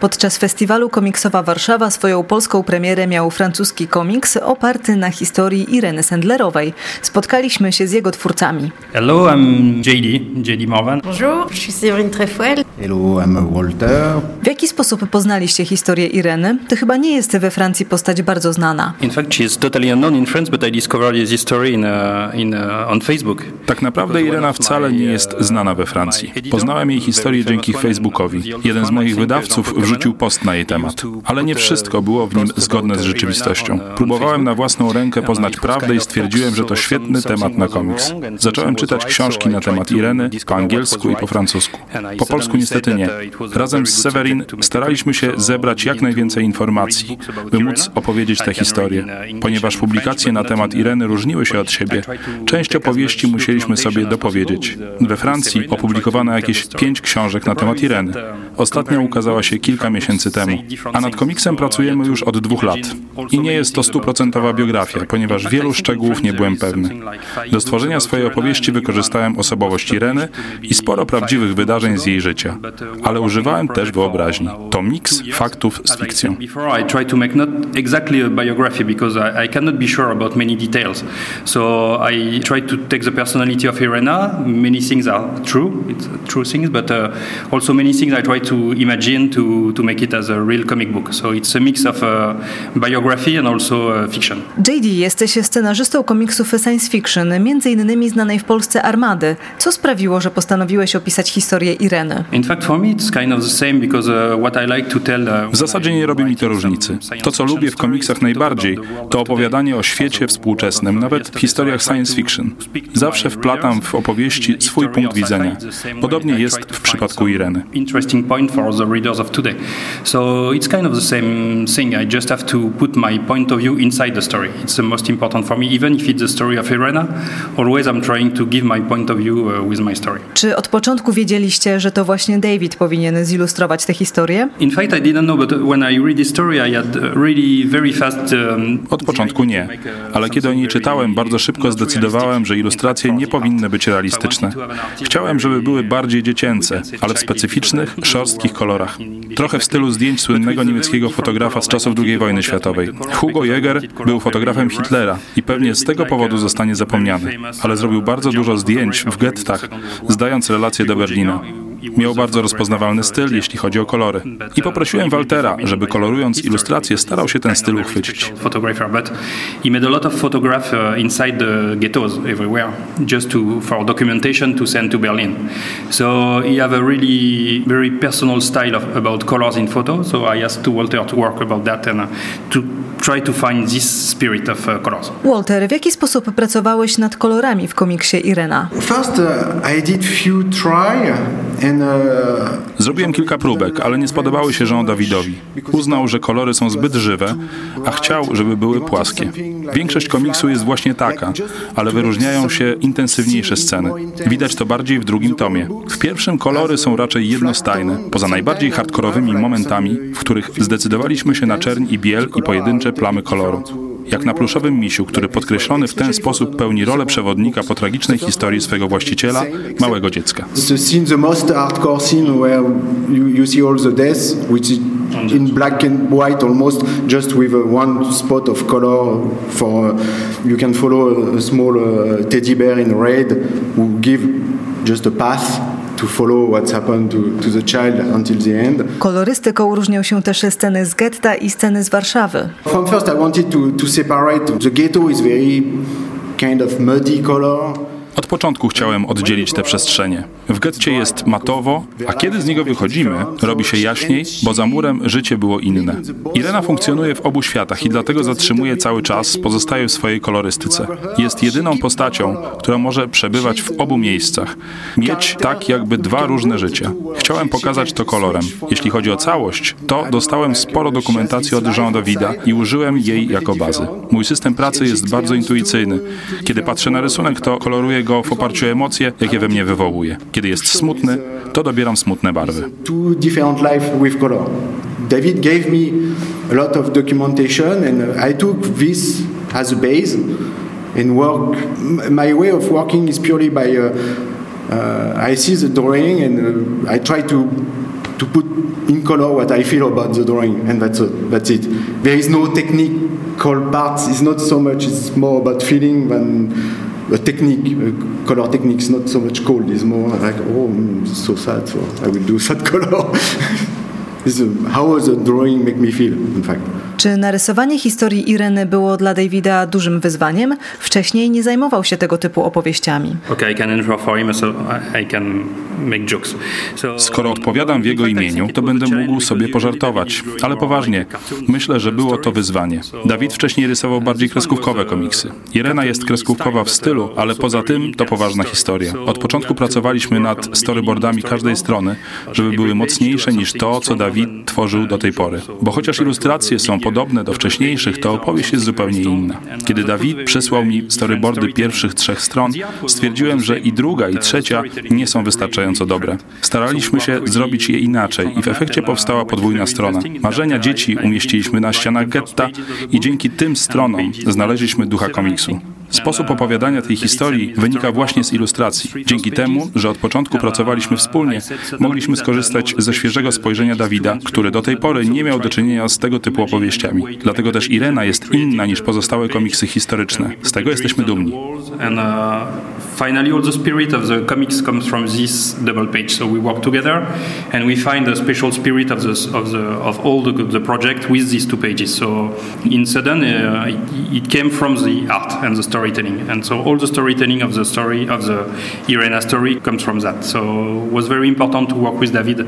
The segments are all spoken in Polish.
Podczas festiwalu Komiksowa Warszawa swoją polską premierę miał francuski komiks oparty na historii Ireny Sendlerowej. Spotkaliśmy się z jego twórcami. Hello, I'm JD Morvan. Bonjour, je suis Séverine Tréfouël. Hello, I'm Walter. W jaki sposób poznaliście historię Ireny? To chyba nie jest we Francji postać bardzo znana. In fact, she is totally unknown in France, but I discovered this story on Facebook. Tak naprawdę Irena wcale nie jest znana we Francji. Poznałem jej historię dzięki Facebookowi. Jeden z moich wydawców wrzucił post na jej temat, ale nie wszystko było w nim zgodne z rzeczywistością. Próbowałem na własną rękę poznać prawdę i stwierdziłem, że to świetny temat na komiks. Zacząłem czytać książki na temat Ireny po angielsku i po francusku. Po polsku niestety nie. Razem z Séverine staraliśmy się zebrać jak najwięcej informacji, by móc opowiedzieć tę historię. Ponieważ publikacje na temat Ireny różniły się od siebie, część opowieści musieliśmy sobie dopowiedzieć. We Francji opublikowano jakieś 5 książek na temat Ireny. Ostatnia ukazała się kilka miesięcy temu, a nad komiksem pracujemy już od 2 lat. I nie jest to 100% biografia, ponieważ wielu szczegółów nie byłem pewny. Do stworzenia swojej opowieści wykorzystałem osobowość Ireny i sporo prawdziwych wydarzeń z jej życia, ale używałem też wyobraźni. To miks faktów z fikcją. To make it as a real comic book. So it's a mix of biography and also fiction. JD, jesteś scenarzystą komiksów science fiction, m.in. znanej w Polsce Armady. Co sprawiło, że postanowiłeś opisać historię Ireny? In fact for me it's kind of the same because what I like to tell. W zasadzie nie robi mi to różnicy. To co lubię w komiksach najbardziej to opowiadanie o świecie współczesnym, nawet w historiach science fiction. Zawsze wplatam w opowieści swój punkt widzenia. Podobnie jest w przypadku Ireny. Interesting point for the readers of today. So it's kind of the same thing. I just have to put my point of view inside the story. It's the most important for me, even if it's the story of Irena. Always I'm trying to give my point of view with my story. Czy od początku wiedzieliście, że to właśnie David powinien zilustrować tę historię? In fact, I didn't know, but when I read this story, I had really very fast. Od początku nie, ale kiedy o niej czytałem, bardzo szybko zdecydowałem, że ilustracje nie powinny być realistyczne. Chciałem, żeby były bardziej dziecięce, ale w specyficznych, szorstkich kolorach. Trochę w stylu zdjęć słynnego niemieckiego fotografa z czasów II wojny światowej. Hugo Jäger był fotografem Hitlera i pewnie z tego powodu zostanie zapomniany, ale zrobił bardzo dużo zdjęć w gettach, zdając relacje do Berlina. Miał bardzo rozpoznawalny styl, jeśli chodzi o kolory. I poprosiłem Waltera, żeby kolorując ilustracje starał się ten styl uchwycić. Walter, w jaki sposób pracowałeś nad kolorami w komiksie Irena? First, I did few try. Zrobiłem kilka próbek, ale nie spodobały się one Dawidowi. Uznał, że kolory są zbyt żywe, a chciał, żeby były płaskie. Większość komiksu jest właśnie taka, ale wyróżniają się intensywniejsze sceny. Widać to bardziej w 2 tomie. W pierwszym kolory są raczej jednostajne, poza najbardziej hardkorowymi momentami, w których zdecydowaliśmy się na czerń i biel i pojedyncze plamy koloru. Jak na pluszowym misiu, który podkreślony w ten sposób pełni rolę przewodnika po tragicznej historii swego właściciela, małego dziecka. In black and white almost, just with one spot of color for you can follow a small teddy bear in red who give just a path. Kolorystyką różnią się też sceny z getta i sceny z Warszawy. From first I wanted to separate. The ghetto is very kind of muddy color. Od początku chciałem oddzielić te przestrzenie. W getcie jest matowo, a kiedy z niego wychodzimy, robi się jaśniej, bo za murem życie było inne. Irena funkcjonuje w obu światach i dlatego zatrzymuje cały czas, pozostaje w swojej kolorystyce. Jest jedyną postacią, która może przebywać w obu miejscach. Mieć tak jakby 2 różne życia. Chciałem pokazać to kolorem. Jeśli chodzi o całość, to dostałem sporo dokumentacji od Jean Davida i użyłem jej jako bazy. Mój system pracy jest bardzo intuicyjny. Kiedy patrzę na rysunek, to koloruję go w oparciu o emocje, jakie we mnie wywołuje. Kiedy jest smutny, to dobieram smutne barwy. Two different life with color. David gave me a lot of documentation and I took this as a base and work. My way of working is purely by I see the drawing and I try to put in color what I feel about the drawing, and that's it. There is no technical parts. It's not so much. It's more about feeling than a technique. Color technique is not so much cold. It's more like, oh, it's so sad, so I will do sad color. It's how the drawing make me feel, in fact. Czy narysowanie historii Ireny było dla Davida dużym wyzwaniem? Wcześniej nie zajmował się tego typu opowieściami. Skoro odpowiadam w jego imieniu, to będę mógł sobie pożartować. Ale poważnie, myślę, że było to wyzwanie. Dawid wcześniej rysował bardziej kreskówkowe komiksy. Irena jest kreskówkowa w stylu, ale poza tym to poważna historia. Od początku pracowaliśmy nad storyboardami każdej strony, żeby były mocniejsze niż to, co Dawid tworzył do tej pory. Bo chociaż ilustracje są podobne do wcześniejszych, to opowieść jest zupełnie inna. Kiedy Dawid przysłał mi storyboardy pierwszych 3 stron, stwierdziłem, że i druga, i trzecia nie są wystarczająco dobre. Staraliśmy się zrobić je inaczej i w efekcie powstała podwójna strona. Marzenia dzieci umieściliśmy na ścianach getta i dzięki tym stronom znaleźliśmy ducha komiksu. Sposób opowiadania tej historii wynika właśnie z ilustracji. Dzięki temu, że od początku pracowaliśmy wspólnie, mogliśmy skorzystać ze świeżego spojrzenia Dawida, który do tej pory nie miał do czynienia z tego typu opowieściami. Dlatego też Irena jest inna niż pozostałe komiksy historyczne. Z tego jesteśmy dumni. Finally, all the spirit of the comics comes from this double page. So we work together and we find the special spirit of all the project with these 2 pages. So in Sweden, it came from the art and the storytelling. And so all the storytelling of the story of the Irena story comes from that. So it was very important to work with David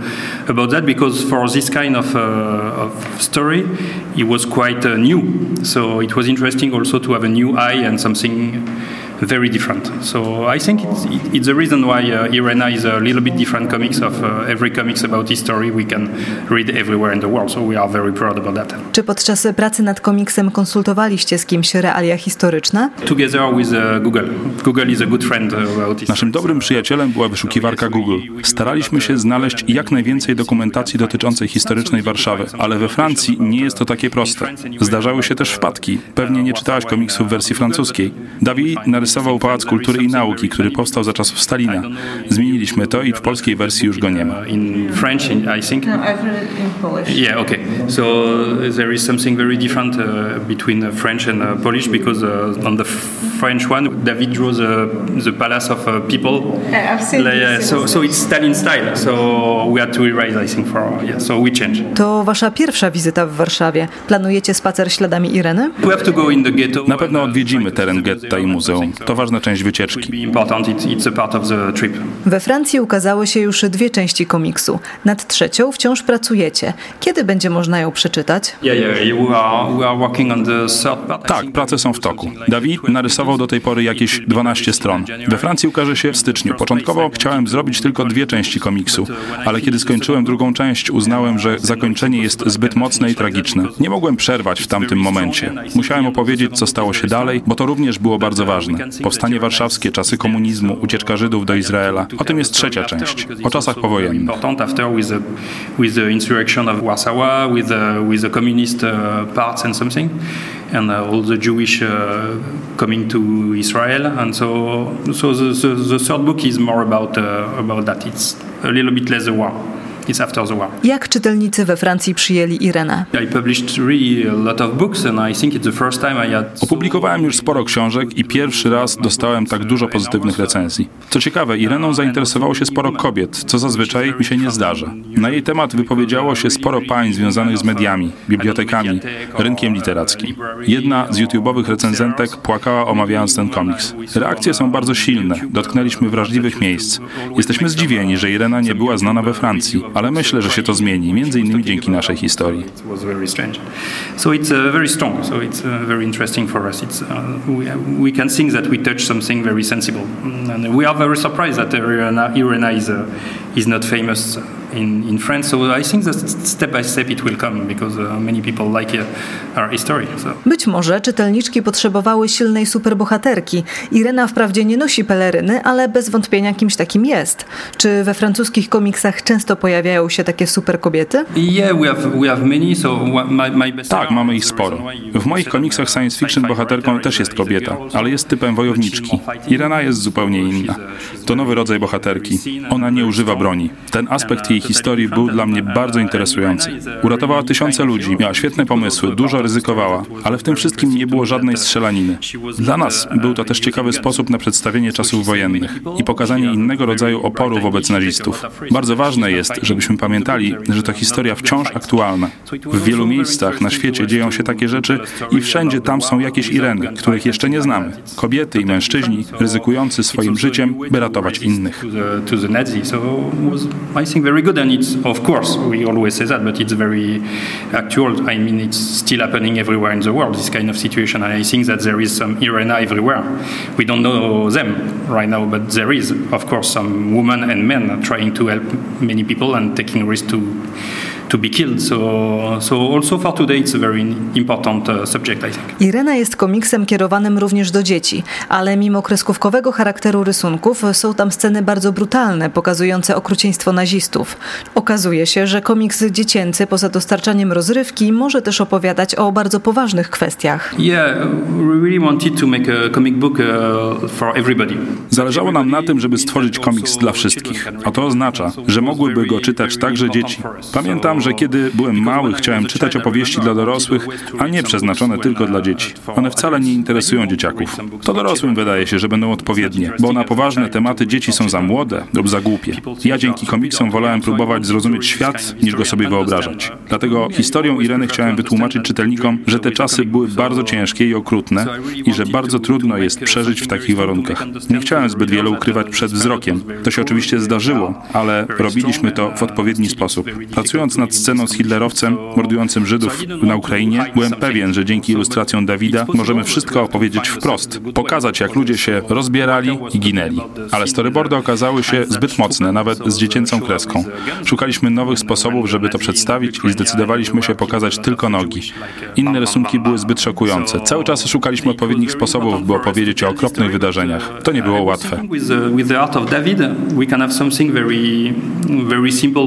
about that because for this kind of story, it was quite new. So it was interesting also to have a new eye and something very different. So I think it's the reason why Irena is a little bit different comics of every comics about history we can read everywhere in the world. So we are very proud about that. Czy podczas pracy nad komiksem konsultowaliście z kimś realia historyczne? Together with Google. Google is a good friend about history. Naszym dobrym przyjacielem była wyszukiwarka Google. Staraliśmy się znaleźć jak najwięcej dokumentacji dotyczącej historycznej Warszawy, ale we Francji nie jest to takie proste. Zdarzały się też wpadki. Pewnie nie czytałaś komiksów w wersji francuskiej. David narysował Pałac Kultury i Nauki, który powstał za czasów Stalina. Zmieniliśmy to i w polskiej wersji już go nie ma. In French, I think. No, I've read it in Polish. Yeah, okay. So there is something very different between French and Polish because on the French one, David drew the palace of people. I've seen this. So it's Stalin style. So we had to erase, I think, so we changed. To wasza pierwsza wizyta w Warszawie. Planujecie spacer śladami Ireny? We have to go in the ghetto. Na pewno odwiedzimy teren getta i muzeum. To ważna część wycieczki. We Francji ukazały się już 2 części komiksu. Nad 3 wciąż pracujecie. Kiedy będzie można ją przeczytać? Tak, prace są w toku. Dawid narysował do tej pory jakieś 12 stron. We Francji ukaże się w styczniu. Początkowo chciałem zrobić tylko 2 części komiksu, ale kiedy skończyłem drugą część, uznałem, że zakończenie jest zbyt mocne i tragiczne. Nie mogłem przerwać w tamtym momencie. Musiałem opowiedzieć, co stało się dalej, bo to również było bardzo ważne. Powstanie warszawskie, czasy komunizmu, ucieczka Żydów do Izraela. O tym jest 3 część. O czasach powojennych. And all the Jewish coming to Israel, and so the 3rd book is more about that. It's a little bit less the war. It's after the war. Jak czytelnicy we Francji przyjęli Irenę? Opublikowałem już sporo książek i pierwszy raz dostałem tak dużo pozytywnych recenzji. Co ciekawe, Ireną zainteresowało się sporo kobiet, co zazwyczaj mi się nie zdarza. Na jej temat wypowiedziało się sporo pań związanych z mediami, bibliotekami, rynkiem literackim. Jedna z YouTube'owych recenzentek płakała, omawiając ten komiks. Reakcje są bardzo silne, dotknęliśmy wrażliwych miejsc. Jesteśmy zdziwieni, że Irena nie była znana we Francji, ale myślę, że się to zmieni, między innymi dzięki naszej historii. So it's very strong, so it's very interesting for us. We can think that we touch something very sensible. And we are very surprised that Irena is not famous in France. So I think that step by step it will come, because many people like our history. So. Być może czytelniczki potrzebowały silnej superbohaterki. Irena wprawdzie nie nosi peleryny, ale bez wątpienia kimś takim jest. Czy we francuskich komiksach często pojawiają się takie super kobiety? Yeah, we have many. So my best tak, mamy ich sporo. W moich komiksach science fiction bohaterką też jest kobieta, ale jest typem wojowniczki. Irena jest zupełnie inna. To nowy rodzaj bohaterki. Ona nie używa broni. Ten aspekt jej historii był dla mnie bardzo interesujący. Uratowała tysiące ludzi, miała świetne pomysły, dużo ryzykowała, ale w tym wszystkim nie było żadnej strzelaniny. Dla nas był to też ciekawy sposób na przedstawienie czasów wojennych i pokazanie innego rodzaju oporu wobec nazistów. Bardzo ważne jest, żebyśmy pamiętali, że to historia wciąż aktualna. W wielu miejscach na świecie dzieją się takie rzeczy i wszędzie tam są jakieś Ireny, których jeszcze nie znamy. Kobiety i mężczyźni ryzykujący swoim życiem, by ratować innych. I think very good, and it's, of course, we always say that, but it's very actual. I mean, it's still happening everywhere in the world, this kind of situation, and I think that there is some Irena everywhere. We don't know them right now, but there is, of course, some women and men trying to help many people and taking risks to be killed. So also for today it's a very important subject, I think. Irena jest komiksem kierowanym również do dzieci, ale mimo kreskówkowego charakteru rysunków są tam sceny bardzo brutalne, pokazujące okrucieństwo nazistów. Okazuje się, że komiks dziecięcy poza dostarczaniem rozrywki może też opowiadać o bardzo poważnych kwestiach. Yeah, we really wanted to make a comic book for everybody. Zależało nam na tym, żeby stworzyć komiks dla wszystkich, a to oznacza, że mogłyby go czytać także dzieci. Pamiętam, że kiedy byłem mały, chciałem czytać opowieści dla dorosłych, a nie przeznaczone tylko dla dzieci. One wcale nie interesują dzieciaków. To dorosłym wydaje się, że będą odpowiednie, bo na poważne tematy dzieci są za młode lub za głupie. Ja dzięki komiksom wolałem próbować zrozumieć świat, niż go sobie wyobrażać. Dlatego historią Ireny chciałem wytłumaczyć czytelnikom, że te czasy były bardzo ciężkie i okrutne i że bardzo trudno jest przeżyć w takich warunkach. Nie chciałem zbyt wiele ukrywać przed wzrokiem. To się oczywiście zdarzyło, ale robiliśmy to w odpowiedni sposób. Pracując nad sceną z hitlerowcem mordującym Żydów na Ukrainie, byłem pewien, że dzięki ilustracjom Dawida możemy wszystko opowiedzieć wprost, pokazać, jak ludzie się rozbierali i ginęli. Ale storyboardy okazały się zbyt mocne, nawet z dziecięcą kreską. Szukaliśmy nowych sposobów, żeby to przedstawić i zdecydowaliśmy się pokazać tylko nogi. Inne rysunki były zbyt szokujące. Cały czas szukaliśmy odpowiednich sposobów, by opowiedzieć o okropnych wydarzeniach. To nie było łatwe. With the art of David, we can have something very, very simple.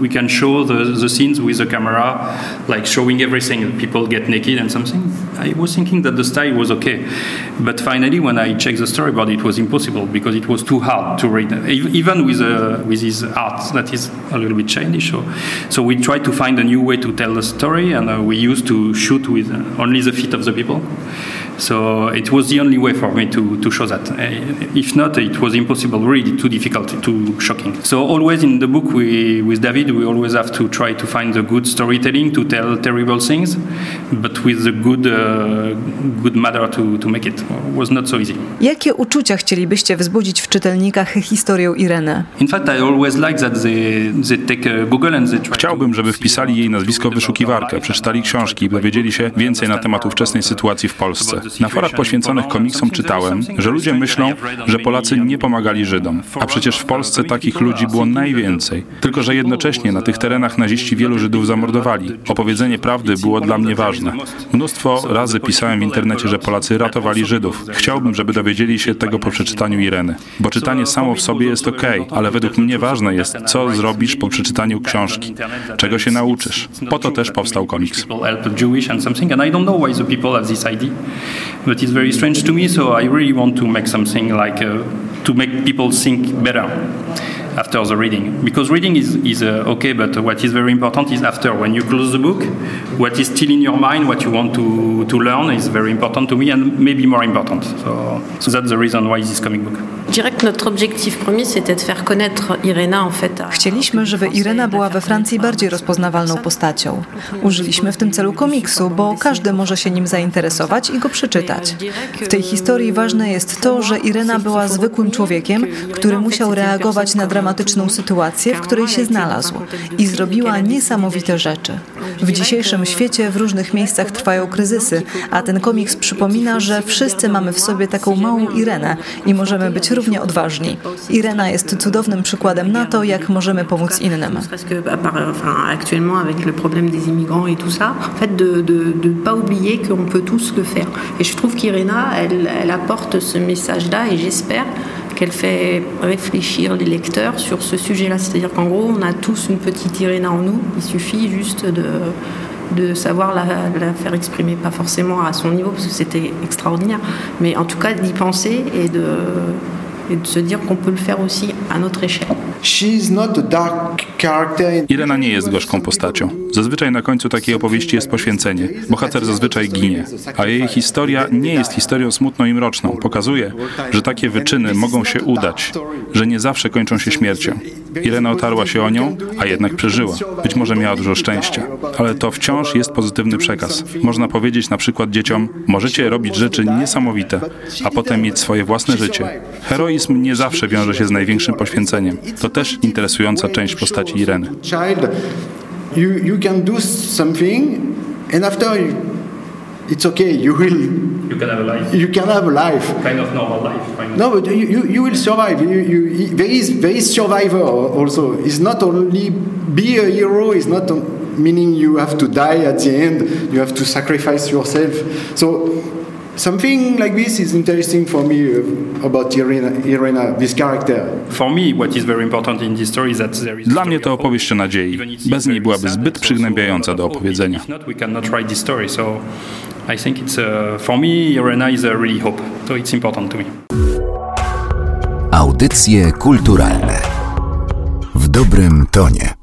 We can show the scenes with the camera, like showing everything, people get naked and something. I was thinking that the style was okay, but finally when I checked the storyboard, it was impossible because it was too hard to read, even with his art that is a little bit childish. So we tried to find a new way to tell the story, and we used to shoot with only the feet of the people. So it was the only way for me to show that. If not, it was impossible, really too difficult, too shocking. So always in the book, with David, we always have to try to find the good storytelling to tell terrible things, but with the good matter to make it. It was not so easy. Jakie uczucia chcielibyście wzbudzić w czytelnikach historią Ireny? In fact, I always like that they take Google and they try. Chciałbym, żeby wpisali jej nazwisko w wyszukiwarkę, przeczytali książki i dowiedzieli się więcej na temat ówczesnej sytuacji w Polsce. Na forach poświęconych komiksom czytałem, że ludzie myślą, że Polacy nie pomagali Żydom, a przecież w Polsce takich ludzi było najwięcej. Tylko że jednocześnie na tych terenach naziści wielu Żydów zamordowali. Opowiedzenie prawdy było dla mnie ważne. Mnóstwo razy pisałem w internecie, że Polacy ratowali Żydów. Chciałbym, żeby dowiedzieli się tego po przeczytaniu Ireny. Bo czytanie samo w sobie jest okej, ale według mnie ważne jest, co zrobisz po przeczytaniu książki, czego się nauczysz. Po to też powstał komiks. But it's very strange to me, so I really want to make something like to make people think better after the reading, because reading is okay, but what is very important is after, when you close the book, what is still in your mind, what you want to learn is very important to me, and maybe more important. So that's the reason why this comic book. Chcieliśmy, żeby Irena była we Francji bardziej rozpoznawalną postacią. Użyliśmy w tym celu komiksu, bo każdy może się nim zainteresować i go przeczytać. W tej historii ważne jest to, że Irena była zwykłym człowiekiem, który musiał reagować na dramatyczną sytuację, w której się znalazł, i zrobiła niesamowite rzeczy. W dzisiejszym świecie w różnych miejscach trwają kryzysy, a ten komiks przypomina, że wszyscy mamy w sobie taką małą Irenę i możemy być równie odważni. Irena jest cudownym przykładem na to, jak możemy pomóc innym. Actuellement avec le problème des immigrants et tout ça, en fait de pas oublier qu'on peut tous le faire. Et je trouve qu'Irena, elle apporte ce message-là et j'espère qu'elle fait réfléchir les lecteurs sur ce sujet-là. C'est-à-dire qu'en gros, on a tous une petite Irena en nous. Il suffit juste de savoir la faire exprimer, pas forcément à son niveau parce que c'était extraordinaire, mais en tout cas d'y penser et de se dire qu'on peut le faire aussi à notre échelle. Irena nie jest gorzką postacią. Zazwyczaj na końcu takiej opowieści jest poświęcenie. Bohater zazwyczaj ginie, a jej historia nie jest historią smutną i mroczną. Pokazuje, że takie wyczyny mogą się udać, że nie zawsze kończą się śmiercią. Irena otarła się o nią, a jednak przeżyła. Być może miała dużo szczęścia, ale to wciąż jest pozytywny przekaz. Można powiedzieć na przykład dzieciom, możecie robić rzeczy niesamowite, a potem mieć swoje własne życie. Heroizm nie zawsze wiąże się z największym poświęceniem. To też interesująca część postaci Ireny. You can do something and after it's okay, you can have a life. You can have a life. Kind of normal life. Kind of. No, but you will survive. There is survivor also. It's not only be a hero, it's not meaning you have to die at the end, you have to sacrifice yourself. So something like this is interesting for me about Irena, this character. For me, what is very important in this story is that there is. Dla mnie to opowieść o nadziei. Bez niej byłaby zbyt przygnębiająca do opowiedzenia. If not, we cannot write this story. So I think it's for me, Irena is a really hope. So it's important to me. Audycje kulturalne w dobrym tonie.